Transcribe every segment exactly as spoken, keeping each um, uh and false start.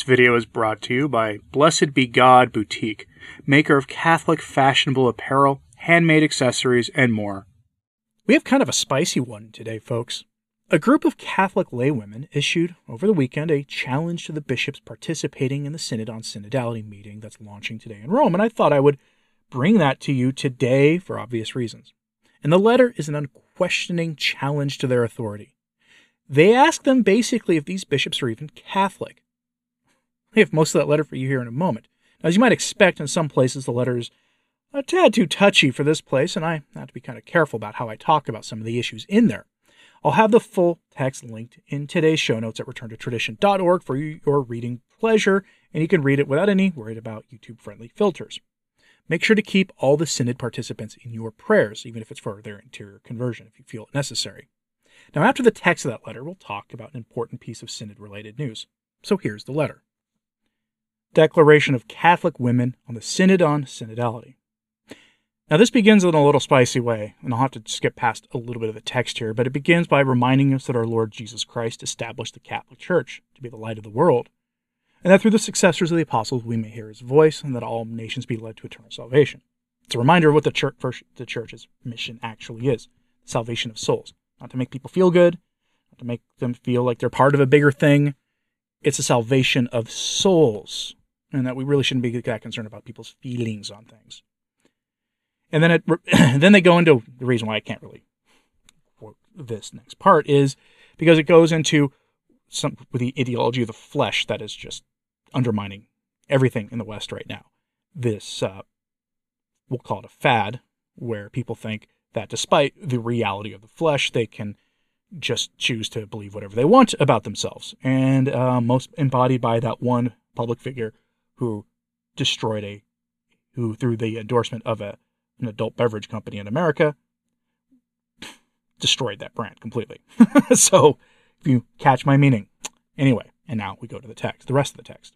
This video is brought to you by Blessed Be God Boutique, maker of Catholic fashionable apparel, handmade accessories, and more. We have kind of a spicy one today, folks. A group of Catholic laywomen issued over the weekend a challenge to the bishops participating in the Synod on Synodality meeting that's launching today in Rome, and I thought I would bring that to you today for obvious reasons. And the letter is an unquestioning challenge to their authority. They ask them basically if these bishops are even Catholic. We have most of that letter for you here in a moment. Now, as you might expect, in some places the letter is a tad too touchy for this place, and I have to be kind of careful about how I talk about some of the issues in there. I'll have the full text linked in today's show notes at return to tradition dot org for your reading pleasure, and you can read it without any worried about YouTube-friendly filters. Make sure to keep all the Synod participants in your prayers, even if it's for their interior conversion, if you feel it necessary. Now, after the text of that letter, we'll talk about an important piece of Synod-related news. So here's the letter. Declaration of Catholic Women on the Synod on Synodality. Now, this begins in a little spicy way, and I'll have to skip past a little bit of the text here, but it begins by reminding us that our Lord Jesus Christ established the Catholic Church to be the light of the world, and that through the successors of the apostles we may hear his voice, and that all nations be led to eternal salvation. It's a reminder of what the, church, the Church's mission actually is, the salvation of souls. Not to make people feel good, not to make them feel like they're part of a bigger thing. It's the salvation of souls, and that we really shouldn't be that concerned about people's feelings on things. And then, it, and then they go into the reason why I can't really quote this next part is because it goes into some with the ideology of the flesh that is just undermining everything in the West right now. This, uh, we'll call it a fad, where people think that despite the reality of the flesh, they can just choose to believe whatever they want about themselves. And uh, most embodied by that one public figure who destroyed a, who through the endorsement of a, an adult beverage company in America, destroyed that brand completely. So, if you catch my meaning. Anyway, and now we go to the text, the rest of the text.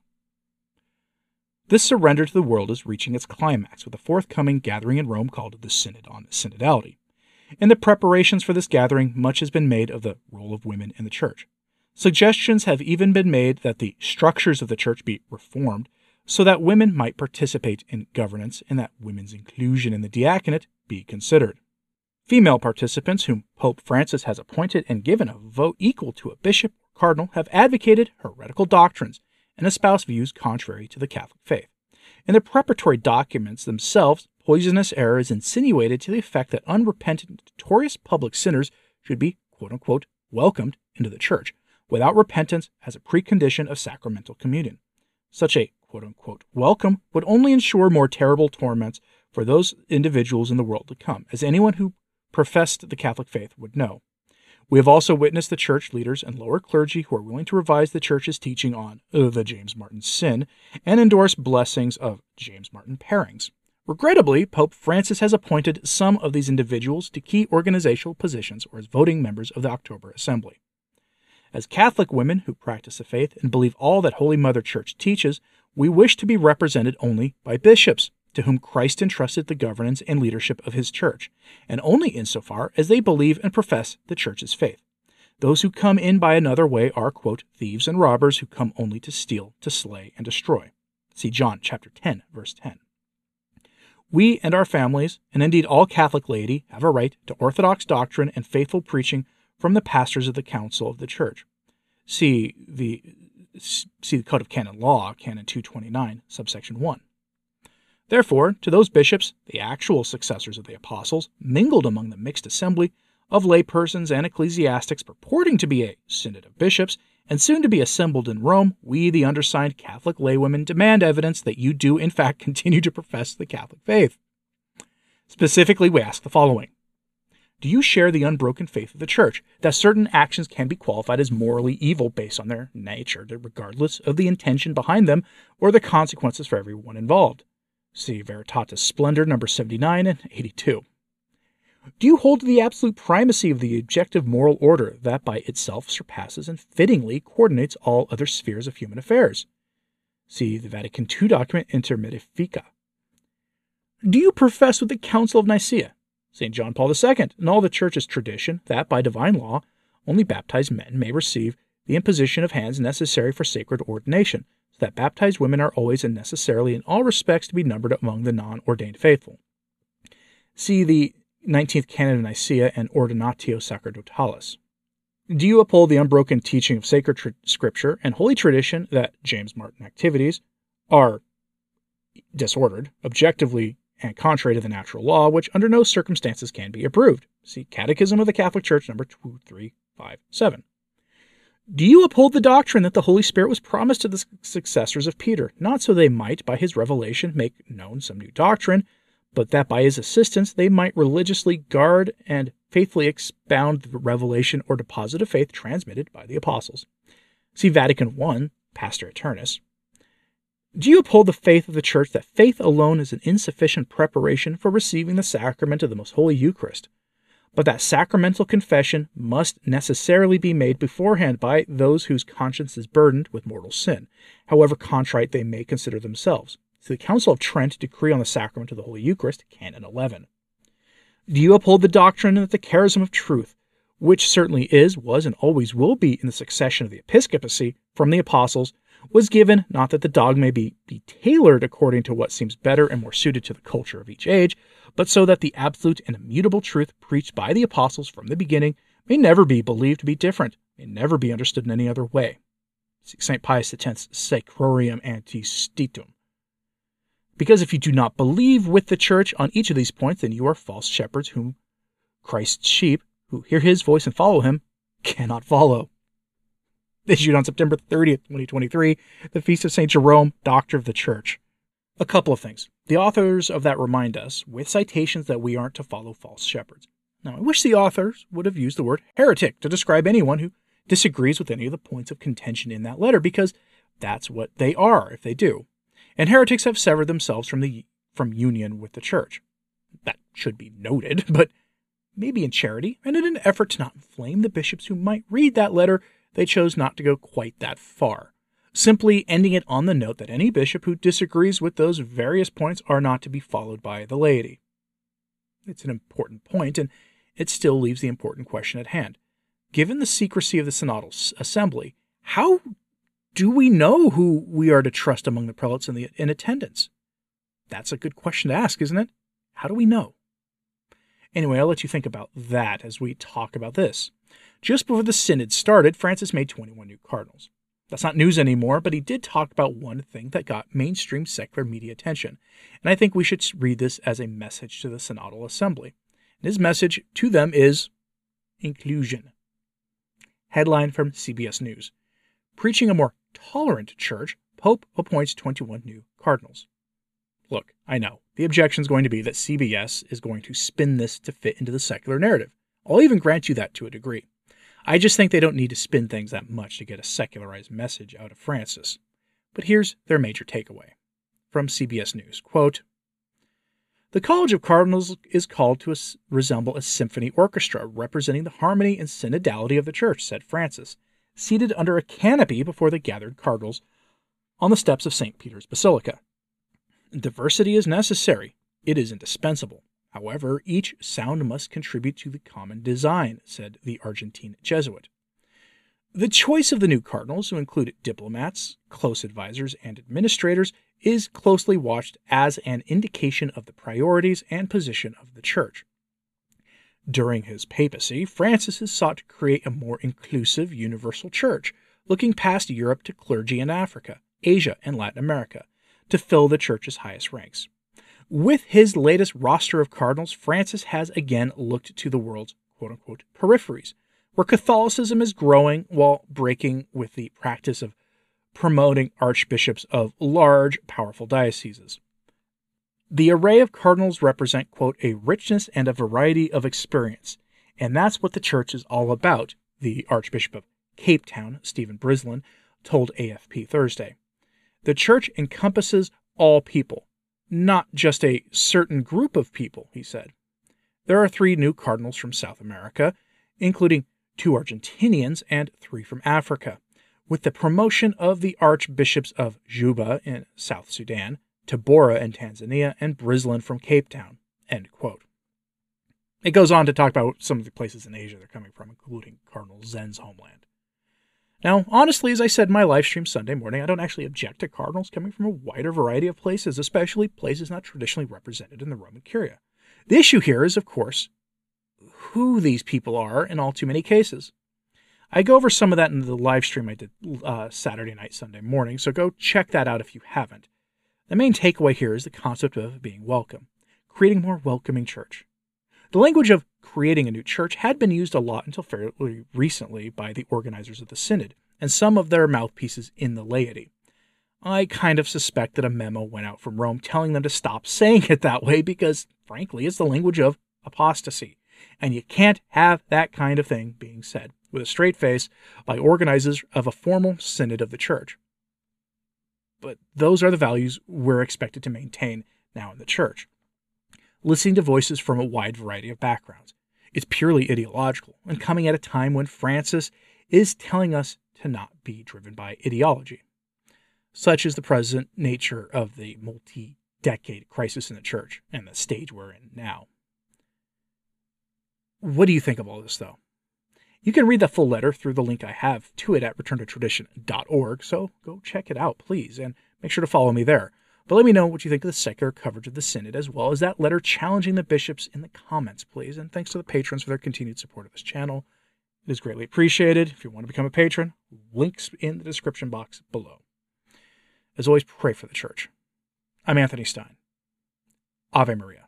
This surrender to the world is reaching its climax with a forthcoming gathering in Rome called the Synod on Synodality. In the preparations for this gathering, much has been made of the role of women in the Church. Suggestions have even been made that the structures of the Church be reformed so that women might participate in governance and that women's inclusion in the diaconate be considered. Female participants whom Pope Francis has appointed and given a vote equal to a bishop or cardinal have advocated heretical doctrines and espoused views contrary to the Catholic faith. In the preparatory documents themselves, poisonous error is insinuated to the effect that unrepentant, notorious public sinners should be, quote-unquote, welcomed into the Church, without repentance as a precondition of sacramental communion. Such a quote-unquote welcome would only ensure more terrible torments for those individuals in the world to come, as anyone who professed the Catholic faith would know. We have also witnessed the church leaders and lower clergy who are willing to revise the Church's teaching on uh, the James Martin sin and endorse blessings of James Martin pairings. Regrettably, Pope Francis has appointed some of these individuals to key organizational positions or as voting members of the October Assembly. As Catholic women who practice the faith and believe all that Holy Mother Church teaches, we wish to be represented only by bishops, to whom Christ entrusted the governance and leadership of his Church, and only insofar as they believe and profess the Church's faith. Those who come in by another way are, quote, thieves and robbers who come only to steal, to slay, and destroy. See John chapter ten, verse ten. We and our families, and indeed all Catholic laity, have a right to orthodox doctrine and faithful preaching from the pastors of the Council of the Church. See the See the Code of Canon Law, Canon two twenty-nine, subsection one. Therefore, to those bishops, the actual successors of the apostles, mingled among the mixed assembly of laypersons and ecclesiastics purporting to be a synod of bishops, and soon to be assembled in Rome, we, the undersigned Catholic laywomen, demand evidence that you do, in fact, continue to profess the Catholic faith. Specifically, we ask the following. Do you share the unbroken faith of the Church, that certain actions can be qualified as morally evil based on their nature, regardless of the intention behind them or the consequences for everyone involved? See Veritatis Splendor, number seventy-nine and eighty-two. Do you hold to the absolute primacy of the objective moral order that by itself surpasses and fittingly coordinates all other spheres of human affairs? See the Vatican two document, Inter Mirifica. Do you profess with the Council of Nicaea, Saint John Paul the Second, and all the Church's tradition that, by divine law, only baptized men may receive the imposition of hands necessary for sacred ordination, so that baptized women are always and necessarily in all respects to be numbered among the non-ordained faithful. See the nineteenth Canon of Nicaea and Ordinatio Sacerdotalis. Do you uphold the unbroken teaching of sacred tr- scripture and holy tradition that James Martin activities are disordered, objectively, and contrary to the natural law, which under no circumstances can be approved? See Catechism of the Catholic Church, number two three five seven. Do you uphold the doctrine that the Holy Spirit was promised to the successors of Peter, not so they might, by his revelation, make known some new doctrine, but that by his assistance they might religiously guard and faithfully expound the revelation or deposit of faith transmitted by the apostles? See Vatican One, Pastor Aeternus. Do you uphold the faith of the Church that faith alone is an insufficient preparation for receiving the sacrament of the Most Holy Eucharist, but that sacramental confession must necessarily be made beforehand by those whose conscience is burdened with mortal sin, however contrite they may consider themselves? See the Council of Trent, Decree on the Sacrament of the Holy Eucharist, Canon eleven. Do you uphold the doctrine that the charism of truth, which certainly is, was, and always will be in the succession of the episcopacy from the apostles, was given, not that the dogma be, be tailored according to what seems better and more suited to the culture of each age, but so that the absolute and immutable truth preached by the apostles from the beginning may never be believed to be different, may never be understood in any other way? See Saint Pius X's Sacrorum Antistitum. Because if you do not believe with the Church on each of these points, then you are false shepherds whom Christ's sheep, who hear his voice and follow him, cannot follow. Issued on September thirtieth, twenty twenty-three, the Feast of Saint Jerome, Doctor of the Church. A couple of things. The authors of that remind us, with citations, that we aren't to follow false shepherds. Now, I wish the authors would have used the word heretic to describe anyone who disagrees with any of the points of contention in that letter, because that's what they are if they do. And heretics have severed themselves from the from union with the Church. That should be noted, but maybe in charity and in an effort to not inflame the bishops who might read that letter, they chose not to go quite that far, simply ending it on the note that any bishop who disagrees with those various points are not to be followed by the laity. It's an important point, and it still leaves the important question at hand. Given the secrecy of the synodal assembly, how do we know who we are to trust among the prelates in, the, in attendance? That's a good question to ask, isn't it? How do we know? Anyway, I'll let you think about that as we talk about this. Just before the synod started, Francis made twenty-one new cardinals. That's not news anymore, but he did talk about one thing that got mainstream secular media attention, and I think we should read this as a message to the synodal assembly. And his message to them is inclusion. Headline from C B S News. Preaching a more tolerant church, Pope appoints twenty-one new cardinals. Look, I know, the objection is going to be that C B S is going to spin this to fit into the secular narrative. I'll even grant you that to a degree. I just think they don't need to spin things that much to get a secularized message out of Francis. But here's their major takeaway. From C B S News, quote, "The College of Cardinals is called to resemble a symphony orchestra, representing the harmony and synodality of the Church," said Francis, seated under a canopy before the gathered cardinals on the steps of Saint Peter's Basilica. "Diversity is necessary. It is indispensable. However, each sound must contribute to the common design," said the Argentine Jesuit. The choice of the new cardinals, who included diplomats, close advisors, and administrators, is closely watched as an indication of the priorities and position of the Church. During his papacy, Francis has sought to create a more inclusive, universal Church, looking past Europe to clergy in Africa, Asia, and Latin America, to fill the Church's highest ranks. With his latest roster of cardinals, Francis has again looked to the world's quote-unquote peripheries, where Catholicism is growing while breaking with the practice of promoting archbishops of large, powerful dioceses. The array of cardinals represent, quote, "a richness and a variety of experience," and that's what the Church is all about, the Archbishop of Cape Town, Stephen Brislin, told A F P Thursday. "The Church encompasses all people, not just a certain group of people," he said. There are three new cardinals from South America, including two Argentinians and three from Africa, with the promotion of the archbishops of Juba in South Sudan, Tabora in Tanzania, and Brislin from Cape Town, end quote. It goes on to talk about some of the places in Asia they're coming from, including Cardinal Zen's homeland. Now, honestly, as I said in my live stream Sunday morning, I don't actually object to cardinals coming from a wider variety of places, especially places not traditionally represented in the Roman Curia. The issue here is, of course, who these people are in all too many cases. I go over some of that in the live stream I did uh, Saturday night, Sunday morning, so go check that out if you haven't. The main takeaway here is the concept of being welcome, creating a more welcoming church. The language of creating a new church had been used a lot until fairly recently by the organizers of the Synod, and some of their mouthpieces in the laity. I kind of suspect that a memo went out from Rome telling them to stop saying it that way because, frankly, it's the language of apostasy, and you can't have that kind of thing being said with a straight face by organizers of a formal synod of the church. But those are the values we're expected to maintain now in the church. Listening to voices from a wide variety of backgrounds. It's purely ideological, and coming at a time when Francis is telling us to not be driven by ideology. Such is the present nature of the multi-decade crisis in the church, and the stage we're in now. What do you think of all this, though? You can read the full letter through the link I have to it at return to tradition dot org, so go check it out, please, and make sure to follow me there. But let me know what you think of the secular coverage of the Synod, as well as that letter challenging the bishops in the comments, please, and thanks to the patrons for their continued support of this channel. It is greatly appreciated. If you want to become a patron, links in the description box below. As always, pray for the church. I'm Anthony Stine. Ave Maria.